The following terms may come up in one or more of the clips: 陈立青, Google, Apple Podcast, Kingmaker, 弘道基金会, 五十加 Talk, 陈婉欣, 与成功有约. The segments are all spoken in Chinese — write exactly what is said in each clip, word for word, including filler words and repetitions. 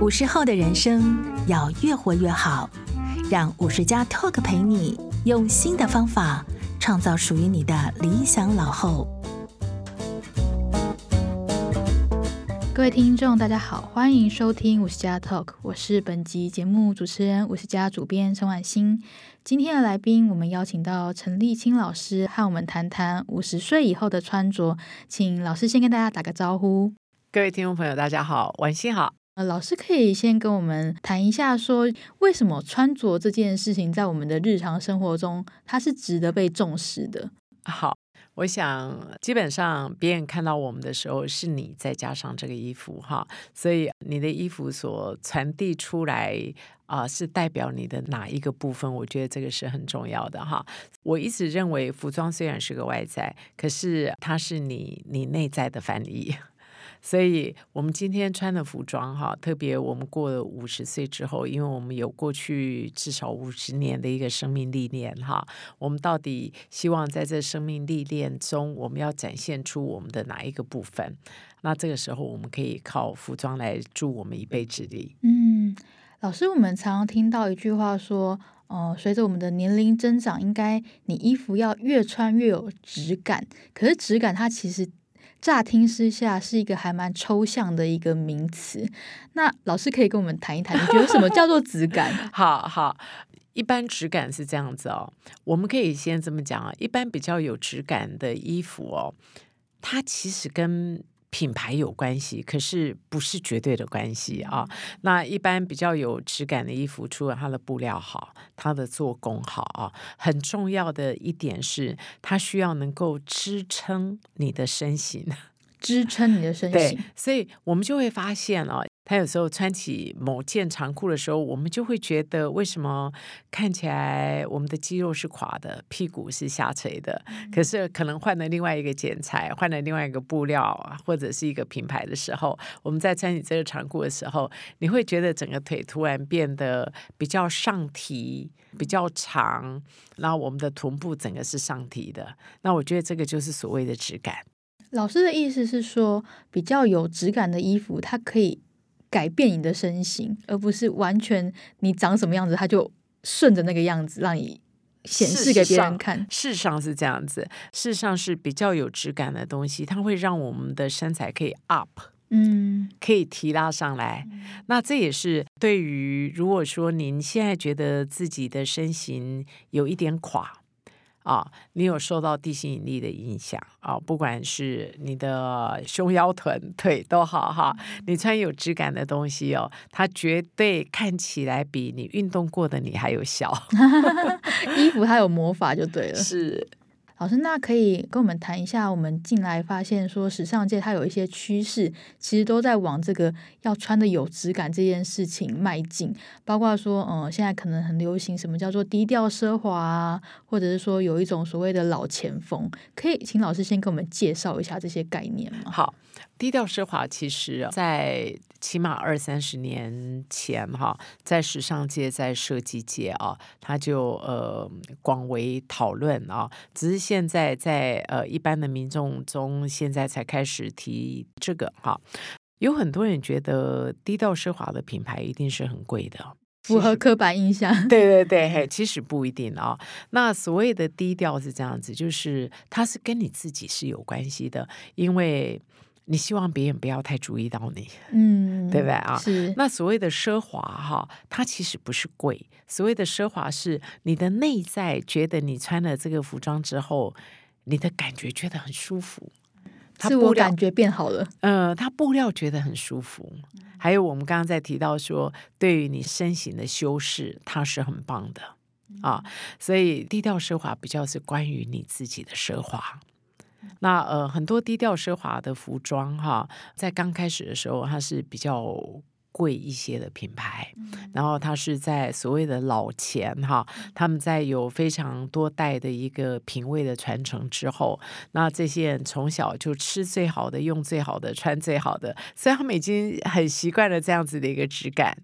五十后的人生要越活越好，让五十加 Talk 陪你用新的方法创造属于你的理想老后。各位听众大家好，欢迎收听五十加 Talk， 我是本集节目主持人五十加主编陈婉欣。今天的来宾我们邀请到陈立青老师和我们谈谈五十岁以后的穿着，请老师先跟大家打个招呼。各位听众朋友大家好，婉欣好。老师可以先跟我们谈一下说，为什么穿着这件事情在我们的日常生活中它是值得被重视的？好，我想基本上别人看到我们的时候是你再加上这个衣服哈，所以你的衣服所传递出来啊、呃，是代表你的哪一个部分，我觉得这个是很重要的哈。我一直认为服装虽然是个外在，可是它是你你内在的翻译，所以我们今天穿的服装哈，特别我们过了五十岁之后，因为我们有过去至少五十年的一个生命历练哈，我们到底希望在这生命历练中，我们要展现出我们的哪一个部分？那这个时候我们可以靠服装来助我们一臂之力。嗯，老师，我们常常听到一句话说，呃，随着我们的年龄增长，应该你衣服要越穿越有质感，可是质感它其实乍听之下是一个还蛮抽象的一个名词，那老师可以跟我们谈一谈，你觉得什么叫做质感？好好，一般质感是这样子哦，我们可以先这么讲啊，一般比较有质感的衣服哦，它其实跟品牌有关系，可是不是绝对的关系啊。那一般比较有质感的衣服，除了它的布料好，它的做工好啊，很重要的一点是它需要能够支撑你的身形，支撑你的身形。对，所以我们就会发现哦，他有时候穿起某件长裤的时候，我们就会觉得为什么看起来我们的肌肉是垮的，屁股是下垂的，可是可能换了另外一个剪裁，换了另外一个布料或者是一个品牌的时候，我们在穿起这个长裤的时候，你会觉得整个腿突然变得比较上提，比较长，然后我们的臀部整个是上提的，那我觉得这个就是所谓的质感。老师的意思是说，比较有质感的衣服它可以改变你的身形，而不是完全你长什么样子它就顺着那个样子让你显示给别人看。事实上是这样子，事实上是比较有质感的东西，它会让我们的身材可以 up， 嗯，可以提拉上来、嗯、那这也是对于如果说您现在觉得自己的身形有一点垮啊，你有受到地心引力的影响啊，不管是你的胸腰臀腿都好哈，你穿有质感的东西哦，它绝对看起来比你运动过的你还有小衣服它有魔法就对了。是，老师，那可以跟我们谈一下，我们近来发现说时尚界它有一些趋势其实都在往这个要穿的有质感这件事情迈进，包括说嗯、呃，现在可能很流行什么叫做低调奢华啊，或者是说有一种所谓的老钱风，可以请老师先跟我们介绍一下这些概念吗？好，低调奢华其实在起码二三十年前哈，在时尚界在设计界啊，它就呃广为讨论啊，只是现在在呃一般的民众中现在才开始提这个哈。有很多人觉得低调奢华的品牌一定是很贵的，符合刻板印象。对对对，其实不一定啊、哦。那所谓的低调是这样子，就是它是跟你自己是有关系的，因为你希望别人不要太注意到你，嗯，对不对啊？是。那所谓的奢华哈，它其实不是贵，所谓的奢华是你的内在觉得你穿了这个服装之后，你的感觉觉得很舒服。是我感觉变好了，呃，它布料觉得很舒服，还有我们刚刚在提到说，对于你身形的修饰，它是很棒的啊。所以低调奢华比较是关于你自己的奢华。那呃，很多低调奢华的服装哈，在刚开始的时候，它是比较贵一些的品牌，然后它是在所谓的老钱哈，他们在有非常多代的一个品味的传承之后，那这些人从小就吃最好的、用最好的、穿最好的，所以他们已经很习惯了这样子的一个质感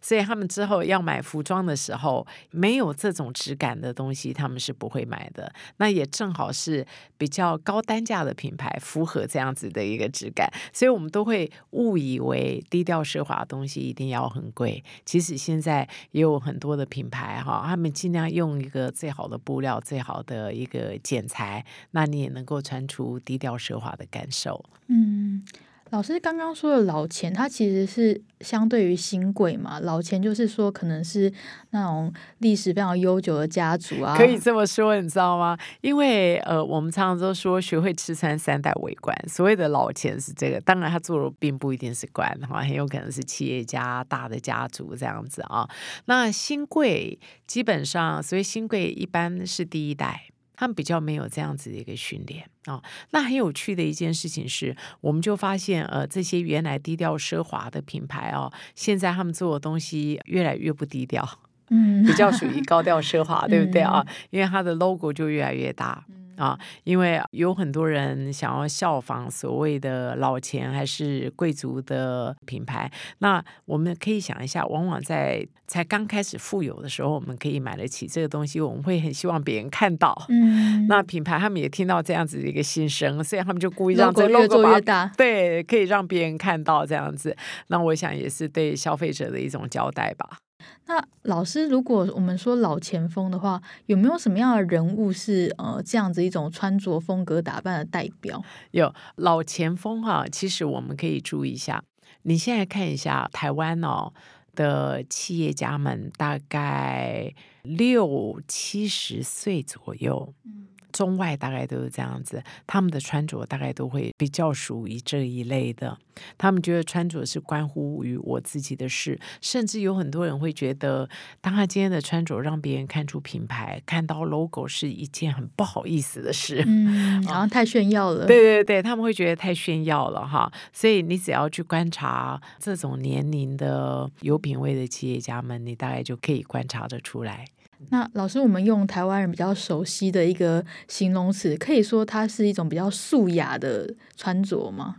所以他们之后要买服装的时候，没有这种质感的东西他们是不会买的。那也正好是比较高单价的品牌符合这样子的一个质感，所以我们都会误以为低调奢华的东西一定要很贵。其实现在也有很多的品牌哈，他们尽量用一个最好的布料，最好的一个剪裁，那你也能够穿出低调奢华的感受。嗯，老师刚刚说的老钱，它其实是相对于新贵嘛。老钱就是说可能是那种历史非常悠久的家族啊，可以这么说，你知道吗？因为呃，我们常常都说学会吃穿三代为官，所谓的老钱是这个。当然他做的并不一定是官，很有可能是企业家、大的家族这样子啊。那新贵基本上，所以新贵一般是第一代，他们比较没有这样子的一个训练哦。那很有趣的一件事情是，我们就发现呃，这些原来低调奢华的品牌哦，现在他们做的东西越来越不低调，嗯，比较属于高调奢华，对不对啊？因为它的 logo 就越来越大。啊，因为有很多人想要效仿所谓的老钱还是贵族的品牌，那我们可以想一下，往往在才刚开始富有的时候，我们可以买得起这个东西，我们会很希望别人看到。嗯，那品牌他们也听到这样子的一个心声，所以他们就故意让这个 logo 越做越大，对，可以让别人看到这样子。那我想也是对消费者的一种交代吧。那老师，如果我们说老钱风的话，有没有什么样的人物是呃这样子一种穿着风格打扮的代表？有老钱风哈、啊，其实我们可以注意一下。你现在看一下台湾哦的企业家们，大概六七十岁左右，嗯，中外大概都是这样子，他们的穿着大概都会比较属于这一类的。他们觉得穿着是关乎于我自己的事，甚至有很多人会觉得，当他今天的穿着让别人看出品牌、看到 logo 是一件很不好意思的事，嗯，然后太炫耀了。对对对，他们会觉得太炫耀了哈。所以你只要去观察这种年龄的有品位的企业家们，你大概就可以观察得出来。那老师，我们用台湾人比较熟悉的一个形容词，可以说它是一种比较素雅的穿着吗？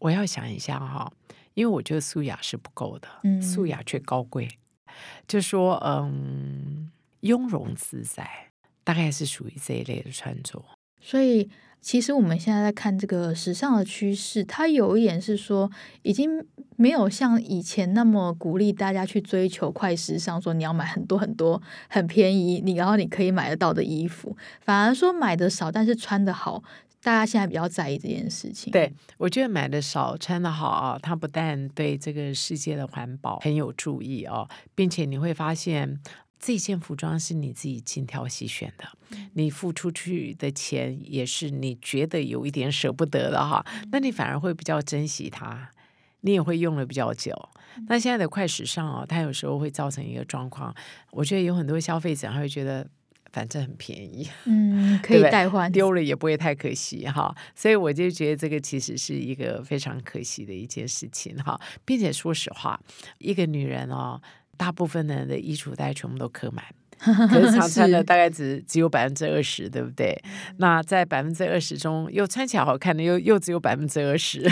我要想一下哈，因为我觉得素雅是不够的，嗯，素雅却高贵，就说嗯，雍容自在，大概是属于这一类的穿着。所以其实我们现在在看这个时尚的趋势，它有一点是说已经没有像以前那么鼓励大家去追求快时尚，说你要买很多很多很便宜你然后你可以买得到的衣服，反而说买得少但是穿得好，大家现在比较在意这件事情。对，我觉得买的少穿的好啊，它不但对这个世界的环保很有注意哦，并且你会发现这件服装是你自己精挑细选的，你付出去的钱也是你觉得有一点舍不得的哈，那你反而会比较珍惜它，你也会用的比较久。那现在的快时尚哦，它有时候会造成一个状况，我觉得有很多消费者他会觉得反正很便宜，嗯，可以代换，丢了也不会太可惜哈。所以我就觉得这个其实是一个非常可惜的一件事情哈，并且说实话，一个女人哦，大部分人的衣橱袋全部都刻满，可是常穿的大概只只有百分之二十，对不对？那在百分之二十中，又穿起来好看的又又只有百分之二十，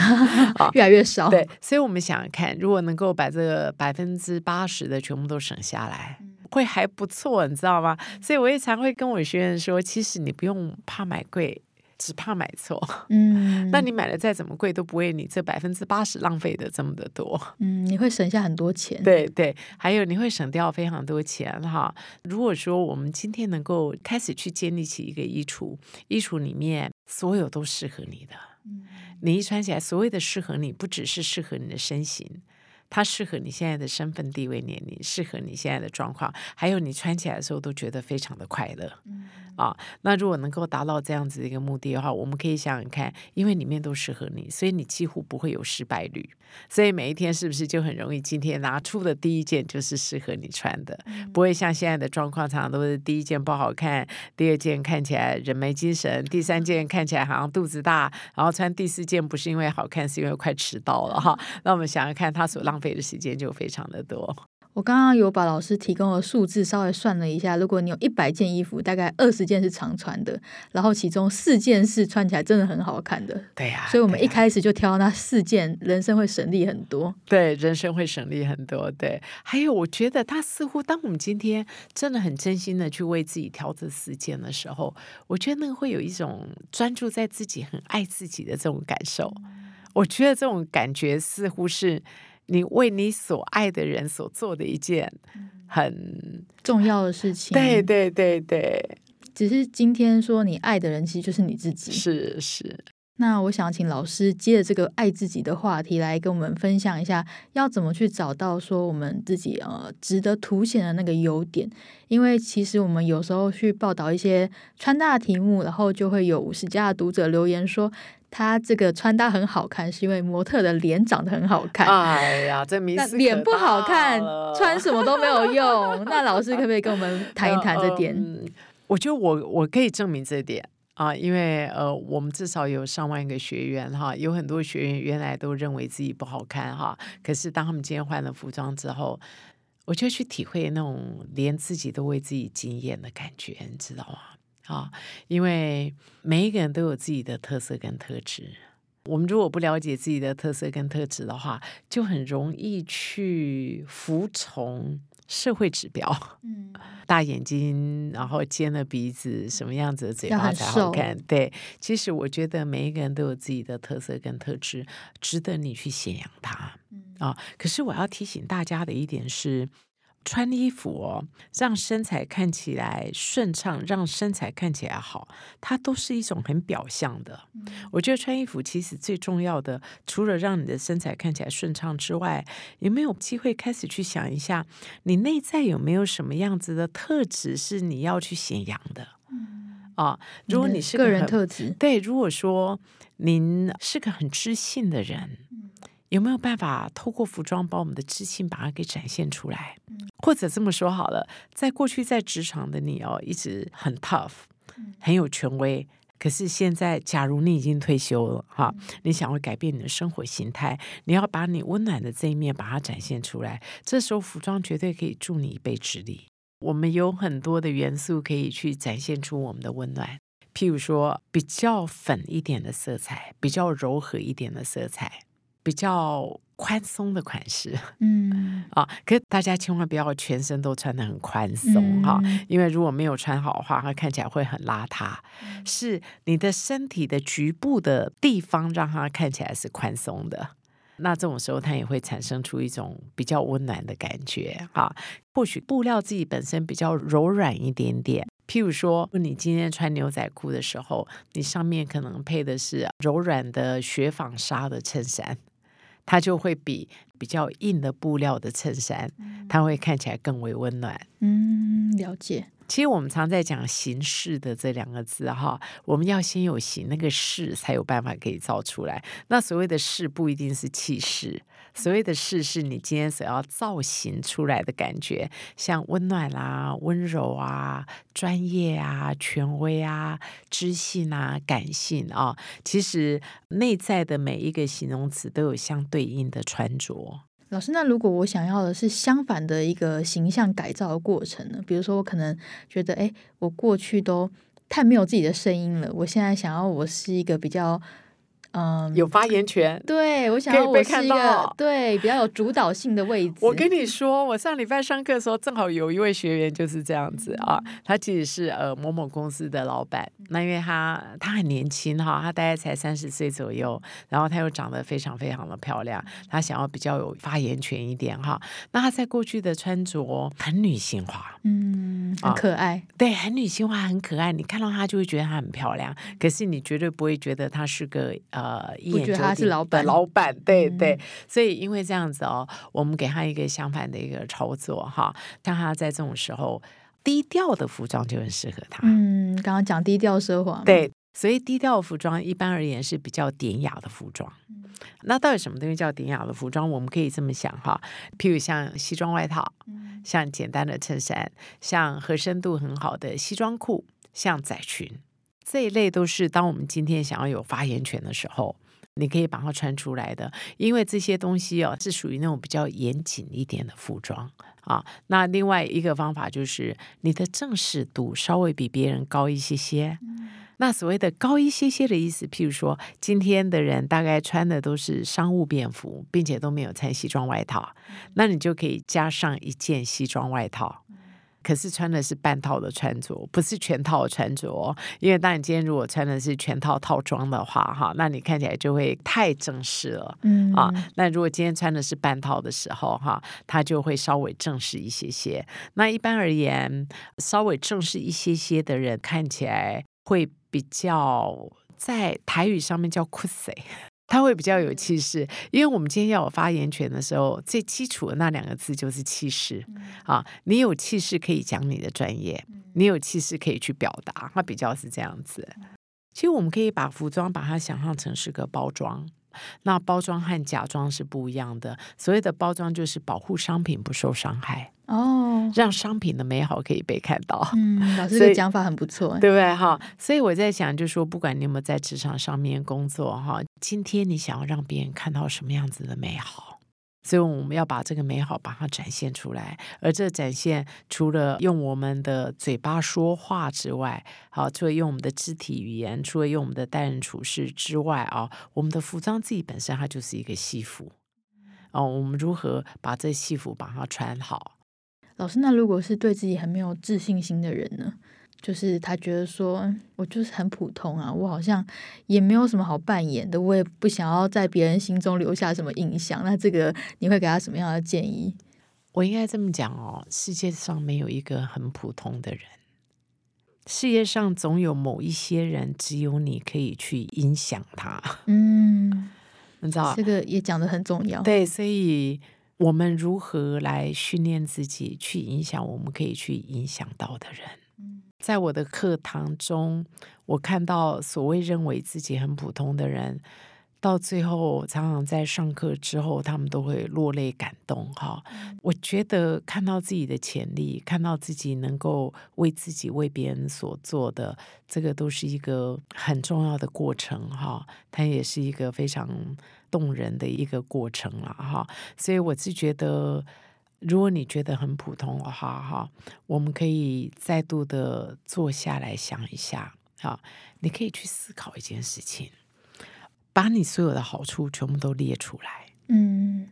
越来越少。对，所以我们想想看，如果能够把这个百分之八十的全部都省下来，会还不错，你知道吗？所以我也常会跟我学员说，其实你不用怕买贵，只怕买错。嗯，那你买的再怎么贵，都不会你这百分之八十浪费的这么的多。嗯，你会省下很多钱。对对，还有你会省掉非常多钱哈。如果说我们今天能够开始去建立起一个衣橱，衣橱里面所有都适合你的，嗯，你一穿起来，所谓的适合你，不只是适合你的身形。它适合你现在的身份地位年龄，适合你现在的状况，还有你穿起来的时候都觉得非常的快乐，嗯啊，那如果能够达到这样子一个目的的话，我们可以想想看，因为里面都适合你，所以你几乎不会有失败率，所以每一天是不是就很容易，今天拿出的第一件就是适合你穿的，嗯，不会像现在的状况，常常都是第一件不好看，第二件看起来人没精神，第三件看起来好像肚子大，然后穿第四件不是因为好看，是因为快迟到了哈。那我们想想看，它所浪费的时间就非常的多。我刚刚有把老师提供的数字稍微算了一下，如果你有一百件衣服，大概二十件是常穿的，然后其中四件是穿起来真的很好看的。对呀、啊，所以我们一开始就挑那四件、啊、人生会省力很多。对，人生会省力很多。对，还有我觉得他似乎当我们今天真的很真心的去为自己挑这四件的时候，我觉得那个会有一种专注在自己很爱自己的这种感受。我觉得这种感觉似乎是你为你所爱的人所做的一件很重要的事情。对对对对，只是今天说你爱的人其实就是你自己。是是。那我想请老师接着这个爱自己的话题来跟我们分享一下，要怎么去找到说我们自己呃值得凸显的那个优点。因为其实我们有时候去报道一些穿搭的题目，然后就会有五十加的读者留言说他这个穿搭很好看是因为模特的脸长得很好看。哎呀，这迷思可大了。脸不好看穿什么都没有用。那老师可不可以跟我们谈一谈这点？呃呃、我觉得我我可以证明这点啊，因为呃，我们至少有上万个学员哈，有很多学员原来都认为自己不好看哈，可是当他们今天换了服装之后，我就去体会那种连自己都为自己惊艳的感觉，你知道吗？啊，因为每一个人都有自己的特色跟特质，我们如果不了解自己的特色跟特质的话，就很容易去服从社会指标，嗯，大眼睛，然后尖了鼻子，什么样子的嘴巴才好看？对，其实我觉得每一个人都有自己的特色跟特质，值得你去显扬它。嗯啊，可是我要提醒大家的一点是，穿衣服哦，让身材看起来顺畅，让身材看起来好，它都是一种很表象的。嗯，我觉得穿衣服其实最重要的，除了让你的身材看起来顺畅之外，有没有机会开始去想一下，你内在有没有什么样子的特质是你要去显扬的？嗯，啊，如果你是 个, 个人特质，对，如果说您是个很知性的人。嗯，有没有办法透过服装把我们的知性把它给展现出来？或者这么说好了，在过去在职场的你哦，一直很 tough， 很有权威。可是现在假如你已经退休了哈，你想要改变你的生活形态，你要把你温暖的这一面把它展现出来，这时候服装绝对可以助你一臂之力。我们有很多的元素可以去展现出我们的温暖，譬如说比较粉一点的色彩，比较柔和一点的色彩，比较宽松的款式，嗯啊，可是大家千万不要全身都穿得很宽松哈，嗯啊，因为如果没有穿好的话，它看起来会很邋遢。嗯，是你的身体的局部的地方让它看起来是宽松的，那这种时候它也会产生出一种比较温暖的感觉啊。或许布料自己本身比较柔软一点点。譬如说你今天穿牛仔裤的时候，你上面可能配的是柔软的雪纺纱的衬衫，它就会比比较硬的布料的衬衫，它会看起来更为温暖。嗯，了解。其实我们常在讲形式的这两个字哈，我们要先有形，那个势才有办法可以造出来。那所谓的势不一定是气势，所谓的势是你今天所要造型出来的感觉，像温暖啊、温柔啊、专业啊、权威啊、知性啊、感性啊。其实内在的每一个形容词都有相对应的穿着。老师，那如果我想要的是相反的一个形象改造的过程呢？比如说我可能觉得，哎，我过去都太没有自己的声音了，我现在想要我是一个比较嗯有发言权，对，我想要我是一个对比较有主导性的位置。我跟你说，我上礼拜上课的时候，正好有一位学员就是这样子啊，他其实是呃某某公司的老板，那因为他他很年轻哈，他大概才三十岁左右，然后他又长得非常非常的漂亮，他想要比较有发言权一点哈。那他在过去的穿着很女性化，嗯，很可爱，啊，对，很女性化，很可爱，你看到他就会觉得他很漂亮，可是你绝对不会觉得他是个呃。呃，一眼就他是老板，老板，对对，嗯，所以因为这样子哦，我们给他一个相反的一个操作哈，让他在这种时候低调的服装就很适合他。嗯，刚刚讲低调奢华，对，所以低调服装一般而言是比较典雅的服装。嗯，那到底什么东西叫典雅的服装？我们可以这么想哈，譬如像西装外套，嗯，像简单的衬衫，像合身度很好的西装裤，像窄裙。这一类都是当我们今天想要有发言权的时候，你可以把它穿出来的，因为这些东西哦是属于那种比较严谨一点的服装。啊。那另外一个方法就是你的正式度稍微比别人高一些些、嗯、那所谓的高一些些的意思，譬如说今天的人大概穿的都是商务便服，并且都没有穿西装外套，那你就可以加上一件西装外套，可是穿的是半套的穿着，不是全套的穿着、哦、因为当你今天如果穿的是全套套装的话哈，那你看起来就会太正式了、嗯啊、那如果今天穿的是半套的时候哈，它就会稍微正式一些些。那一般而言稍微正式一些些的人看起来会比较，在台语上面叫酷塞，他会比较有气势，因为我们今天要有发言权的时候，最基础的那两个字就是气势啊。你有气势可以讲你的专业，你有气势可以去表达，它比较是这样子。其实我们可以把服装把它想象成是个包装，那包装和假装是不一样的。所谓的包装就是保护商品不受伤害哦，让商品的美好可以被看到。嗯，老师的讲法很不错，对不对哈？所以我在想，就是说，不管你有没有在职场上面工作哈，今天你想要让别人看到什么样子的美好，所以我们要把这个美好把它展现出来。而这展现除了用我们的嘴巴说话之外，好，除了用我们的肢体语言，除了用我们的待人处事之外啊，我们的服装自己本身它就是一个戏服哦，我们如何把这戏服把它穿好？老师，那如果是对自己很没有自信心的人呢？就是他觉得说，我就是很普通啊，我好像也没有什么好扮演的，我也不想要在别人心中留下什么印象。那这个你会给他什么样的建议？我应该这么讲哦，世界上没有一个很普通的人，世界上总有某一些人，只有你可以去影响他。嗯，你知道这个也讲得很重要。对，所以我们如何来训练自己去影响我们可以去影响到的人？在我的课堂中，我看到所谓认为自己很普通的人，到最后常常在上课之后他们都会落泪感动哈。我觉得看到自己的潜力，看到自己能够为自己为别人所做的，这个都是一个很重要的过程哈，它也是一个非常动人的一个过程啦哈。所以我是觉得，如果你觉得很普通的话哈，我们可以再度的坐下来想一下哈，你可以去思考一件事情，把你所有的好处全部都列出来，嗯，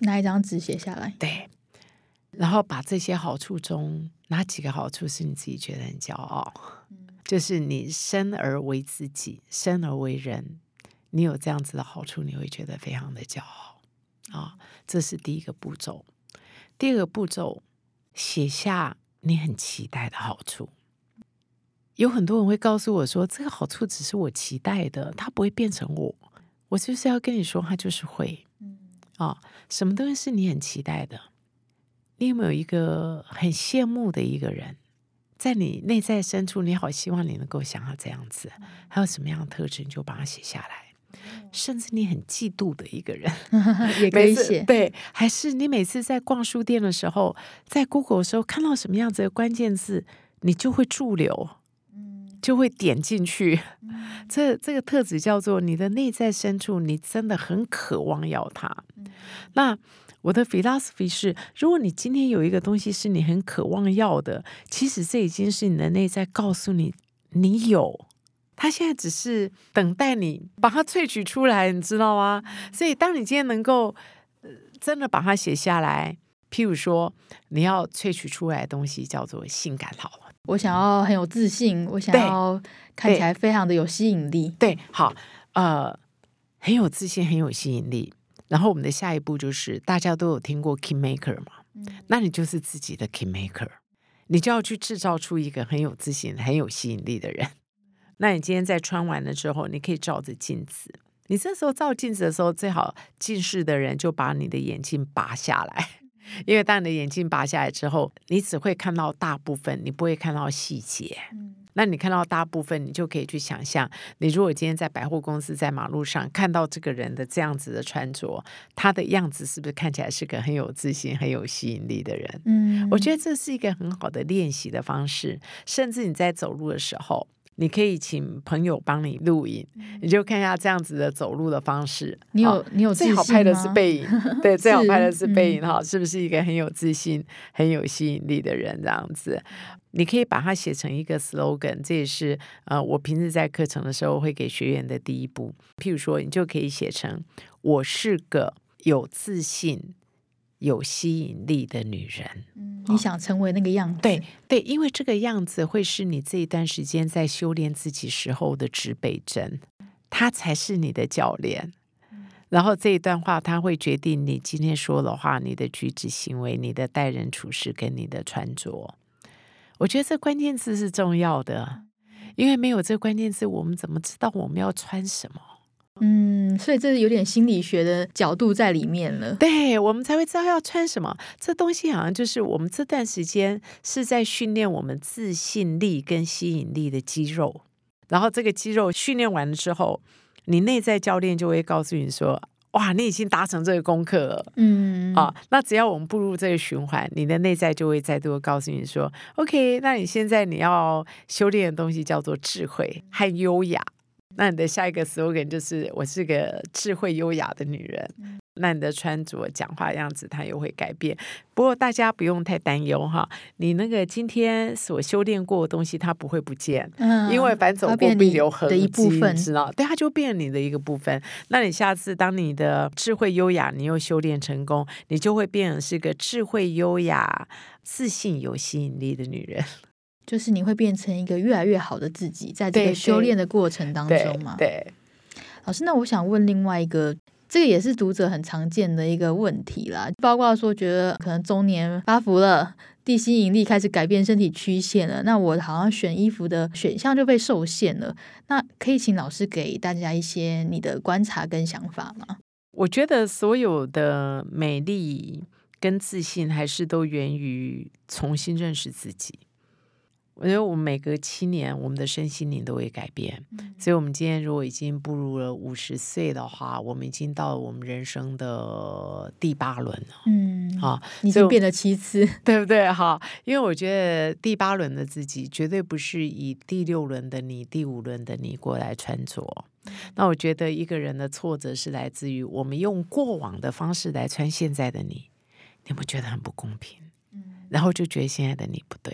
拿一张纸写下来，对，然后把这些好处中哪几个好处是你自己觉得很骄傲，嗯，就是你生而为自己，生而为人，你有这样子的好处，你会觉得非常的骄傲啊，这是第一个步骤。第二个步骤，写下你很期待的好处。有很多人会告诉我说，这个好处只是我期待的，它不会变成我。我就是要跟你说，它就是会啊，什么东西是你很期待的？你有没有一个很羡慕的一个人，在你内在深处你好希望你能够想要这样子，还有什么样的特质你就把它写下来。甚至你很嫉妒的一个人也可以写，对，还是你每次在逛书店的时候，在 Google 的时候看到什么样子的关键字，你就会驻留，就会点进去。这这个特质叫做你的内在深处，你真的很渴望要它。那我的 philosophy 是，如果你今天有一个东西是你很渴望要的，其实这已经是你的内在告诉你你有，他现在只是等待你把它萃取出来，你知道吗？所以当你今天能够、呃、真的把它写下来，譬如说你要萃取出来的东西叫做性感好了，我想要很有自信，我想要看起来非常的有吸引力， 对, 对好呃，很有自信，很有吸引力。然后我们的下一步就是大家都有听过 Kingmaker 嘛，那你就是自己的 Kingmaker， 你就要去制造出一个很有自信很有吸引力的人。那你今天在穿完了之后，你可以照着镜子，你这时候照镜子的时候，最好近视的人就把你的眼镜拔下来，因为当你的眼镜拔下来之后，你只会看到大部分，你不会看到细节。那你看到大部分，你就可以去想象，你如果今天在百货公司在马路上看到这个人的这样子的穿着，他的样子是不是看起来是个很有自信很有吸引力的人。嗯，我觉得这是一个很好的练习的方式。甚至你在走路的时候，你可以请朋友帮你录影，你就看一下这样子的走路的方式。你有、哦、你有自信吗？最好拍的是背影，对，最好拍的是背影哈、嗯，是不是一个很有自信、很有吸引力的人这样子？你可以把它写成一个 slogan， 这也是呃我平时在课程的时候会给学员的第一步。譬如说，你就可以写成“我是个有自信、有吸引力的女人”嗯。你想成为那个样子？对对，因为这个样子会是你这一段时间在修炼自己时候的指北针，他才是你的教练。然后这一段话，它会决定你今天说的话、你的举止行为、你的待人处事跟你的穿着。我觉得这关键字是重要的，因为没有这关键字，我们怎么知道我们要穿什么？嗯，所以这是有点心理学的角度在里面了。对，我们才会知道要穿什么。这东西好像就是我们这段时间是在训练我们自信力跟吸引力的肌肉，然后这个肌肉训练完了之后，你内在教练就会告诉你说，哇，你已经达成这个功课了。嗯，啊，那只要我们步入这个循环，你的内在就会再度告诉你说 OK， 那你现在你要修炼的东西叫做智慧和优雅，那你的下一个 slogan 就是我是个智慧优雅的女人、嗯、那你的穿着讲话样子它又会改变。不过大家不用太担忧哈，你那个今天所修炼过的东西它不会不见、嗯、因为反走过必留痕迹，它变你的一部分，你知道，对，它就变你的一个部分。那你下次当你的智慧优雅你又修炼成功，你就会变成是个智慧优雅自信有吸引力的女人，就是你会变成一个越来越好的自己，在这个修炼的过程当中嘛。 对, 对, 对老师，那我想问另外一个，这个也是读者很常见的一个问题啦，包括说觉得可能中年发福了，地心引力开始改变身体曲线了，那我好像选衣服的选项就被受限了，那可以请老师给大家一些你的观察跟想法吗？我觉得所有的美丽跟自信还是都源于重新认识自己。我觉得我们每隔七年我们的身心灵都会改变，所以我们今天如果已经步入了五十岁的话，我们已经到了我们人生的第八轮了。嗯，啊，已经变了七次，对不对？哈，因为我觉得第八轮的自己绝对不是以第六轮的你、第五轮的你过来穿着。那我觉得一个人的挫折是来自于我们用过往的方式来穿现在的你，你会觉得很不公平，然后就觉得现在的你不对。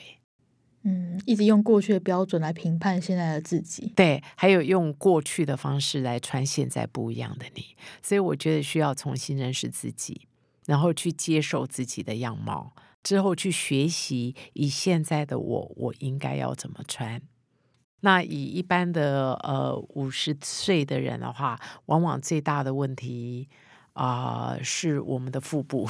嗯，一直用过去的标准来评判现在的自己，对，还有用过去的方式来穿现在不一样的你，所以我觉得需要重新认识自己，然后去接受自己的样貌，之后去学习以现在的我，我应该要怎么穿。那以一般的呃五十岁的人的话，往往最大的问题。啊、呃，是我们的腹部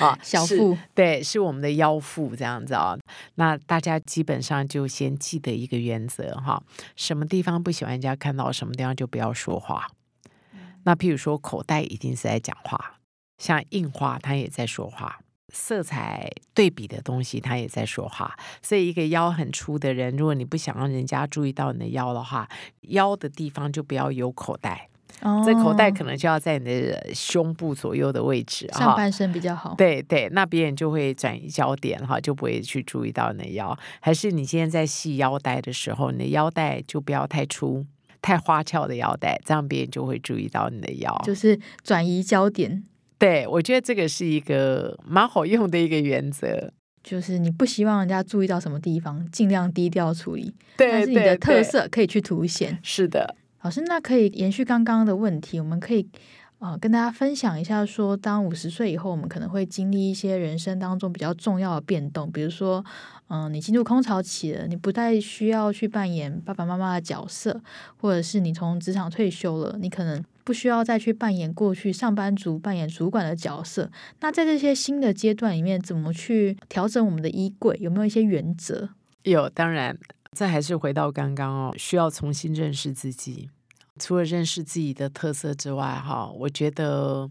啊，小腹，对，是我们的腰腹这样子啊、哦。那大家基本上就先记得一个原则哈，什么地方不喜欢人家看到，什么地方就不要说话。那譬如说，口袋一定是在讲话，像印花它也在说话。色彩对比的东西他也在说话，所以一个腰很粗的人，如果你不想让人家注意到你的腰的话，腰的地方就不要有口袋、哦、这口袋可能就要在你的胸部左右的位置，上半身比较好，对对，那别人就会转移焦点，就不会去注意到你的腰。还是你今天在系腰带的时候，你的腰带就不要太粗太花俏的腰带，这样别人就会注意到你的腰，就是转移焦点。对，我觉得这个是一个蛮好用的一个原则，就是你不希望人家注意到什么地方，尽量低调处理，对，但是你的特色可以去凸显。是的，老师，那可以延续刚刚的问题，我们可以、呃、跟大家分享一下说，当五十岁以后，我们可能会经历一些人生当中比较重要的变动，比如说、呃、你进入空巢期了，你不再需要去扮演爸爸妈妈的角色，或者是你从职场退休了，你可能不需要再去扮演过去上班族扮演主管的角色。那在这些新的阶段里面，怎么去调整我们的衣柜？有没有一些原则？有，当然，这还是回到刚刚哦，需要重新认识自己。除了认识自己的特色之外，哈，我觉得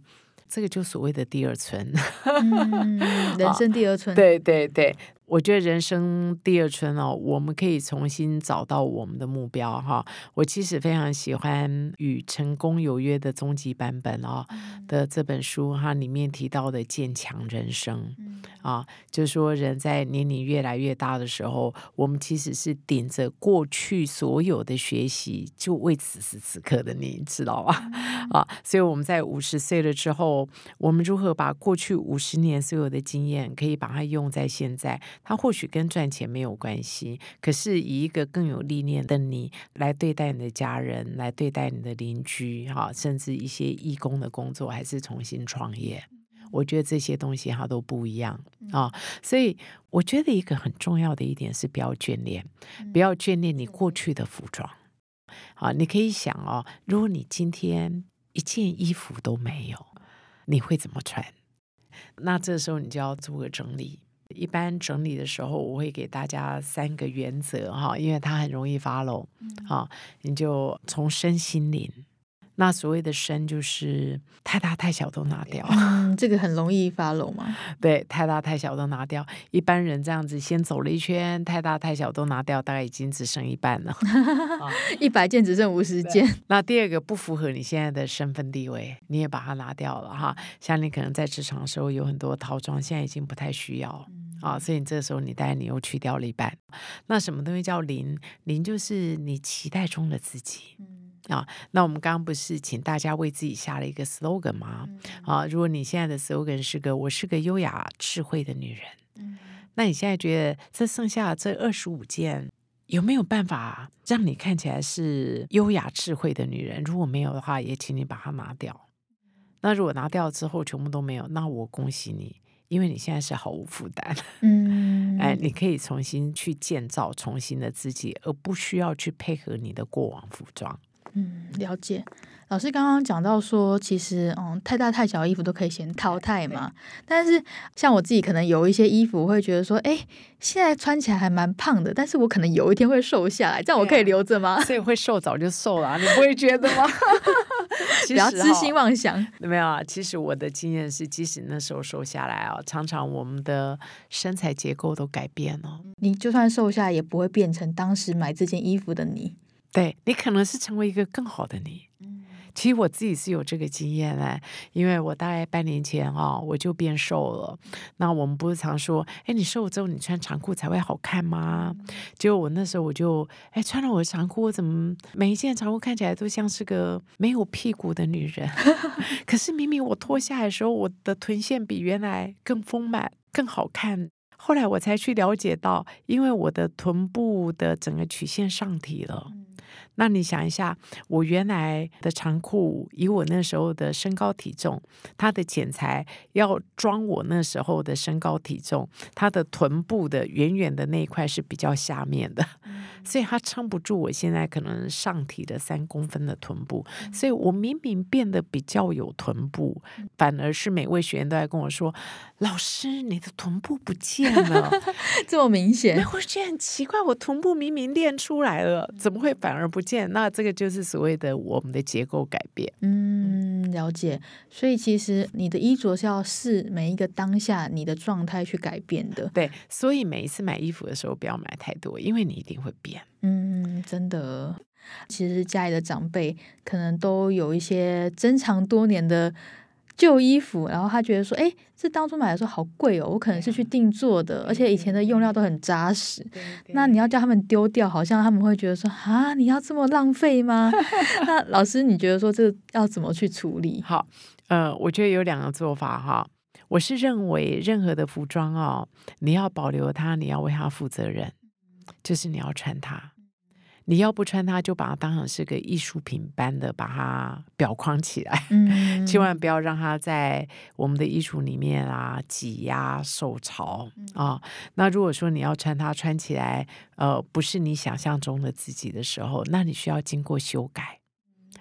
这个就所谓的第二春，嗯、人生第二春。对对对，我觉得人生第二春哦，我们可以重新找到我们的目标哈。我其实非常喜欢《与成功有约》的终极版本哦的这本书，它里面提到的坚强人生啊，就是说人在年龄越来越大的时候，我们其实是顶着过去所有的学习，就为此时此刻的你知道吧？啊，所以我们在五十岁了之后，我们如何把过去五十年所有的经验，可以把它用在现在？它或许跟赚钱没有关系，可是以一个更有历练的你来对待你的家人，来对待你的邻居，甚至一些义工的工作，还是重新创业，我觉得这些东西它都不一样、哦、所以我觉得一个很重要的一点是不要眷恋，不要眷恋你过去的服装。好，你可以想哦，如果你今天一件衣服都没有，你会怎么穿？那这时候你就要做个整理。一般整理的时候，我会给大家三个原则哈，因为它很容易follow啊。你就从身心灵，那所谓的身就是太大太小都拿掉，嗯，这个很容易follow嘛。对，太大太小都拿掉，一般人这样子先走了一圈，太大太小都拿掉，大概已经只剩一半了，一百件只剩五十件。那第二个不符合你现在的身份地位，你也把它拿掉了哈。像你可能在职场的时候有很多套装，现在已经不太需要。嗯啊、所以你这时候你大概你又去掉了一半。那什么东西叫零？零就是你期待中的自己、啊、那我们刚刚不是请大家为自己下了一个 slogan 吗、啊、如果你现在的 slogan 是个我是个优雅智慧的女人，那你现在觉得这剩下这二十五件有没有办法让你看起来是优雅智慧的女人？如果没有的话，也请你把它拿掉。那如果拿掉之后全部都没有，那我恭喜你，因为你现在是毫无负担，嗯，哎，你可以重新去建造重新的自己，而不需要去配合你的过往服装。嗯，了解。老师刚刚讲到说，其实嗯，太大太小的衣服都可以先淘汰嘛。但是像我自己，可能有一些衣服会觉得说，哎，现在穿起来还蛮胖的，但是我可能有一天会瘦下来，这样我可以留着吗？啊、所以会瘦早就瘦了、啊，你不会觉得吗？不要痴心妄想。没有啊，其实我的经验是，即使那时候瘦下来啊，常常我们的身材结构都改变了。你就算瘦下来，也不会变成当时买这件衣服的你。对，你可能是成为一个更好的你。其实我自己是有这个经验嘞，因为我大概半年前哦，我就变瘦了。那我们不是常说，哎，你瘦了之后你穿长裤才会好看吗？结果我那时候我就，哎，穿了我的长裤，我怎么每一件长裤看起来都像是个没有屁股的女人？可是明明我脱下来的时候，我的臀线比原来更丰满、更好看。后来我才去了解到，因为我的臀部的整个曲线上提了。那你想一下，我原来的长裤以我那时候的身高体重，它的剪裁要装我那时候的身高体重，它的臀部的远远的那一块是比较下面的，所以它撑不住我现在可能上体的三公分的臀部。所以我明明变得比较有臀部，反而是每位学员都在跟我说，老师你的臀部不见了。这么明显？我觉得很奇怪，我臀部明明练出来了，怎么会反而不见？那这个就是所谓的我们的结构改变。嗯，了解。所以其实你的衣着是要视每一个当下你的状态去改变的。对，所以每一次买衣服的时候不要买太多，因为你一定会变。嗯，真的。其实家里的长辈可能都有一些珍藏多年的旧衣服，然后他觉得说，哎，这当初买的时候好贵哦，我可能是去定做的，而且以前的用料都很扎实。那你要叫他们丢掉，好像他们会觉得说，啊，你要这么浪费吗？那老师你觉得说这要怎么去处理？好，呃，我觉得有两个做法哈。我是认为任何的服装哦，你要保留它，你要为它负责任，就是你要穿它。你要不穿它，就把它当成是个艺术品般的把它裱框起来，嗯，千万不要让它在我们的衣橱里面啊挤压受潮啊。那如果说你要穿它，穿起来呃不是你想象中的自己的时候，那你需要经过修改。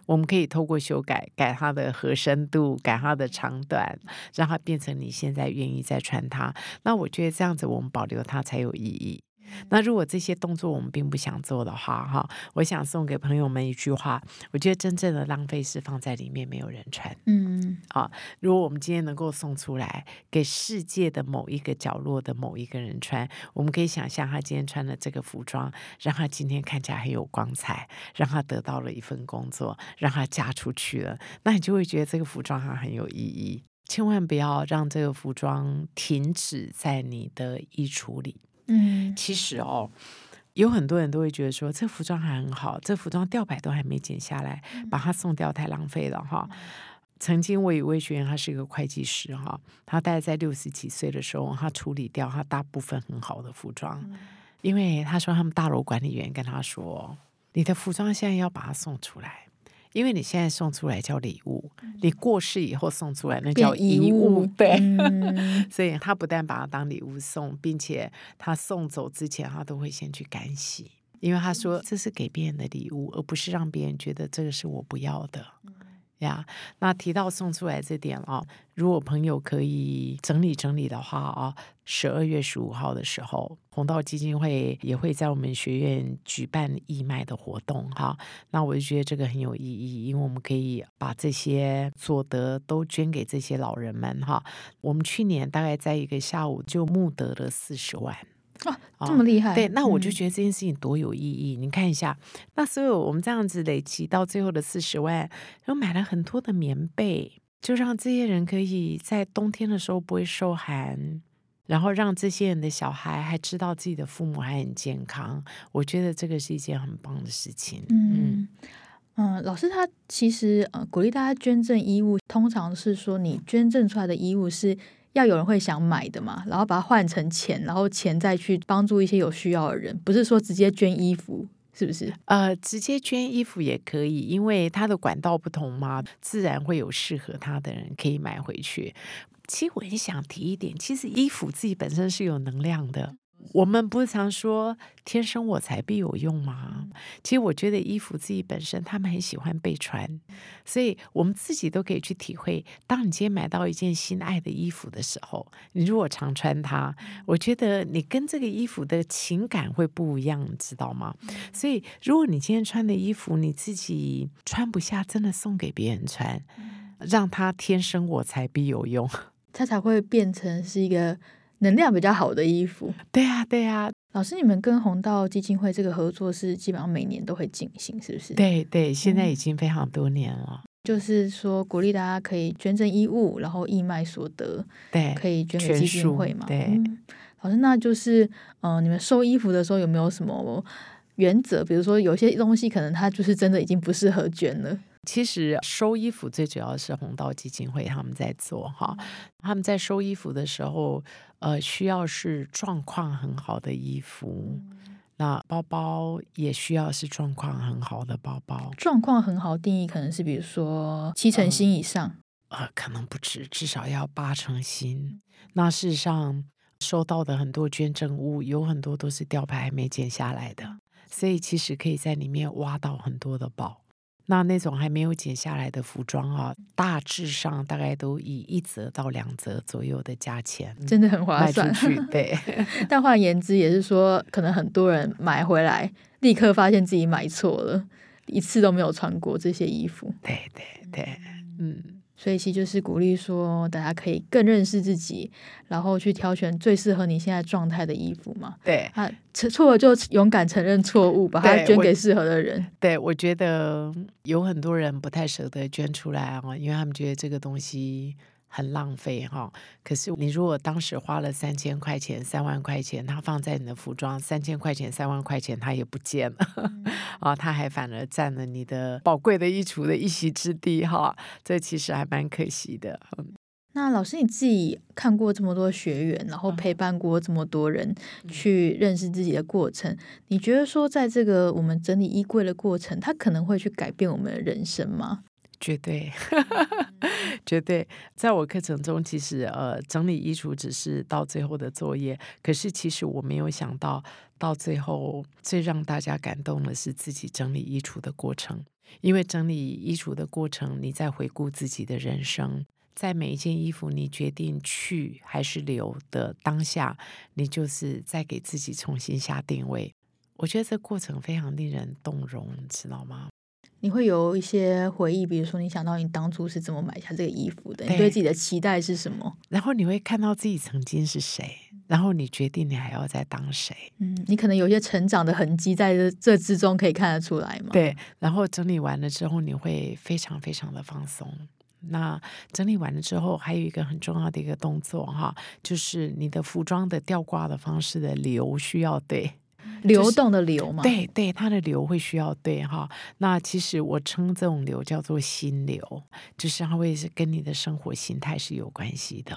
我们可以透过修改，改它的合身度，改它的长短，让它变成你现在愿意再穿它。那我觉得这样子我们保留它才有意义。那如果这些动作我们并不想做的话哈，我想送给朋友们一句话，我觉得真正的浪费是放在里面没有人穿。嗯啊，如果我们今天能够送出来给世界的某一个角落的某一个人穿，我们可以想象他今天穿了这个服装，让他今天看起来很有光彩，让他得到了一份工作，让他嫁出去了，那你就会觉得这个服装它很有意义。千万不要让这个服装停止在你的衣橱里。嗯，其实哦，有很多人都会觉得说这服装还很好，这服装吊摆都还没剪下来，把它送掉太浪费了哈。曾经我有位学员，他是一个会计师哈，他大概在六十几岁的时候，他处理掉他大部分很好的服装，因为他说他们大楼管理员跟他说，你的服装现在要把它送出来。因为你现在送出来叫礼物，你过世以后送出来那叫遗物，对、嗯、所以他不但把它当礼物送，并且他送走之前他都会先去干洗，因为他说这是给别人的礼物，而不是让别人觉得这个是我不要的呀、yeah, 那提到送出来这点哦，如果朋友可以整理整理的话哦，十二月十五号的时候，弘道基金会也会在我们学院举办义卖的活动哈。那我就觉得这个很有意义，因为我们可以把这些所得都捐给这些老人们哈。我们去年大概在一个下午就募得了四十万。哦，这么厉害、哦、对，那我就觉得这件事情多有意义、嗯、你看一下，那所以我们这样子累积到最后的四十万，然后买了很多的棉被，就让这些人可以在冬天的时候不会受寒，然后让这些人的小孩还知道自己的父母还很健康，我觉得这个是一件很棒的事情。嗯嗯，老师他其实呃鼓励大家捐赠衣物，通常是说你捐赠出来的衣物是要有人会想买的嘛，然后把它换成钱，然后钱再去帮助一些有需要的人，不是说直接捐衣服，是不是？呃，直接捐衣服也可以，因为它的管道不同嘛，自然会有适合他的人可以买回去。其实我很想提一点，其实衣服自己本身是有能量的。我们不是常说天生我材必有用吗？其实我觉得衣服自己本身他们很喜欢被穿，所以我们自己都可以去体会，当你今天买到一件心爱的衣服的时候，你如果常穿它，我觉得你跟这个衣服的情感会不一样，你知道吗？所以如果你今天穿的衣服你自己穿不下，真的送给别人穿，让他天生我材必有用，它才会变成是一个能量比较好的衣服。对啊对啊，老师你们跟弘道基金会这个合作是基本上每年都会进行，是不是？对对，现在已经非常多年了、嗯、就是说鼓励大家可以捐赠衣物，然后义卖所得，对，可以捐给基金会嘛。对、嗯、老师那就是、呃、你们收衣服的时候有没有什么原则？比如说有些东西可能它就是真的已经不适合捐了。其实收衣服最主要是弘道基金会他们在做哈，他们在收衣服的时候，呃，需要是状况很好的衣服，那包包也需要是状况很好的包包。状况很好定义可能是比如说七成新以上，呃，呃可能不止，至少要八成新。那事实上收到的很多捐赠物，有很多都是吊牌还没剪下来的，所以其实可以在里面挖到很多的宝。那那种还没有剪下来的服装啊，大致上大概都以一折到两折左右的价钱，真的很划算。卖出去，对。但换言之，也是说，可能很多人买回来，立刻发现自己买错了，一次都没有穿过这些衣服。对对对，嗯。所以其实就是鼓励说大家可以更认识自己，然后去挑选最适合你现在状态的衣服嘛。对啊，错了就勇敢承认错误，把它捐给适合的人。对， 我, 对我觉得有很多人不太舍得捐出来、哦、因为他们觉得这个东西很浪费、哦、可是你如果当时花了三千块钱三万块钱，它放在你的服装，三千块钱三万块钱它也不见了啊、哦，它还反而占了你的宝贵的衣橱的一席之地哈，这其实还蛮可惜的。那老师你自己看过这么多学员，然后陪伴过这么多人去认识自己的过程，你觉得说在这个我们整理衣柜的过程，它可能会去改变我们的人生吗？绝对绝对，在我课程中其实呃，整理衣橱只是到最后的作业，可是其实我没有想到到最后最让大家感动的是自己整理衣橱的过程，因为整理衣橱的过程你在回顾自己的人生，在每一件衣服你决定去还是留的当下，你就是在给自己重新下定位。我觉得这过程非常令人动容，你知道吗？你会有一些回忆，比如说你想到你当初是怎么买下这个衣服的，对，你对自己的期待是什么，然后你会看到自己曾经是谁，然后你决定你还要再当谁。嗯，你可能有些成长的痕迹在这之中可以看得出来吗？对，然后整理完了之后你会非常非常的放松。那整理完了之后还有一个很重要的一个动作哈，就是你的服装的吊挂的方式的流需要对流动的流嘛、就是、对对，它的流会需要对哈。那其实我称这种流叫做心流，就是它会是跟你的生活形态是有关系的。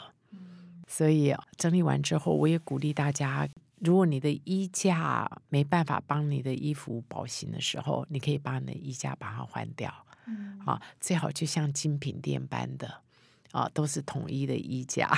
所以整理完之后我也鼓励大家，如果你的衣架没办法帮你的衣服保型的时候，你可以把你的衣架把它换掉、嗯啊、最好就像精品店般的啊，都是统一的衣架，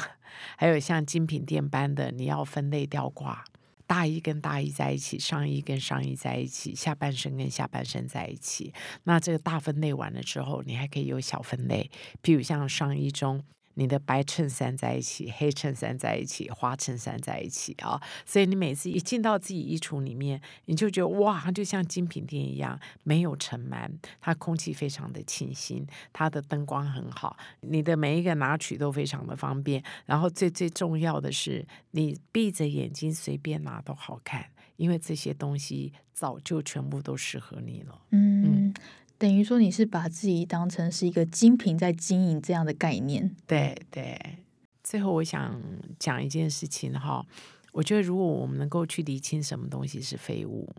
还有像精品店般的你要分类吊挂，大衣跟大衣在一起，上衣跟上衣在一起，下半身跟下半身在一起。那这个大分类完了之后，你还可以有小分类，譬如像上衣中你的白衬衫在一起，黑衬衫在一起，花衬衫在一起啊、哦。所以你每次一进到自己衣橱里面，你就觉得哇，它就像精品店一样，没有尘螨，它空气非常的清新，它的灯光很好，你的每一个拿取都非常的方便。然后最最重要的是，你闭着眼睛随便拿都好看，因为这些东西早就全部都适合你了。嗯，嗯，等于说你是把自己当成是一个精品在经营这样的概念。对对，最后我想讲一件事情哈，我觉得如果我们能够去厘清什么东西是废物，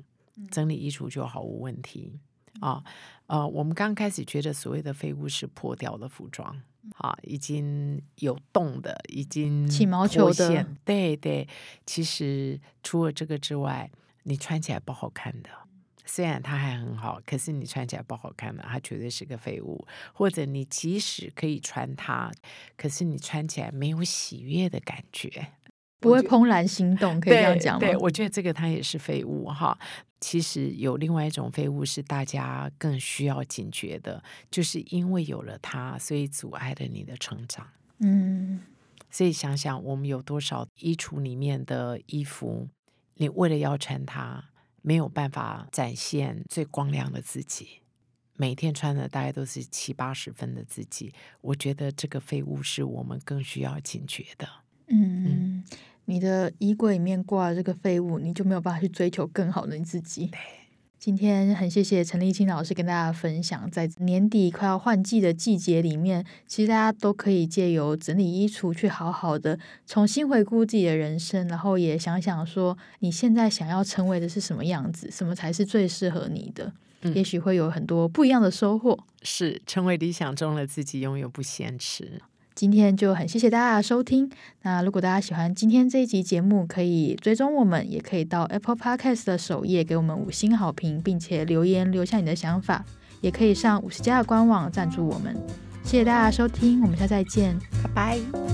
整理衣橱就毫无问题啊。呃，我们刚开始觉得所谓的废物是破掉的服装啊，已经有洞的，已经起毛球的，对对，其实除了这个之外，你穿起来不好看的。虽然它还很好，可是你穿起来不好看的，它绝对是个废物。或者你即使可以穿它，可是你穿起来没有喜悦的感觉，不会怦然心动，可以这样讲吗？ 对, 对，我觉得这个它也是废物哈。其实有另外一种废物是大家更需要警觉的，就是因为有了它，所以阻碍了你的成长。嗯，所以想想我们有多少衣橱里面的衣服，你为了要穿它，没有办法展现最光亮的自己，每天穿的大概都是七八十分的自己。我觉得这个废物是我们更需要警觉的。 嗯, 嗯，你的衣柜里面挂了这个废物，你就没有办法去追求更好的你自己。对，今天很谢谢陈立青老师跟大家分享，在年底快要换季的季节里面，其实大家都可以借由整理衣橱去好好的重新回顾自己的人生，然后也想想说你现在想要成为的是什么样子，什么才是最适合你的、嗯、也许会有很多不一样的收获，是成为理想中的自己永远不嫌迟。今天就很谢谢大家的收听，那如果大家喜欢今天这一集节目，可以追踪我们，也可以到 Apple Podcast 的首页给我们五星好评，并且留言留下你的想法，也可以上五十加的官网赞助我们。谢谢大家的收听，我们下次再见，拜拜。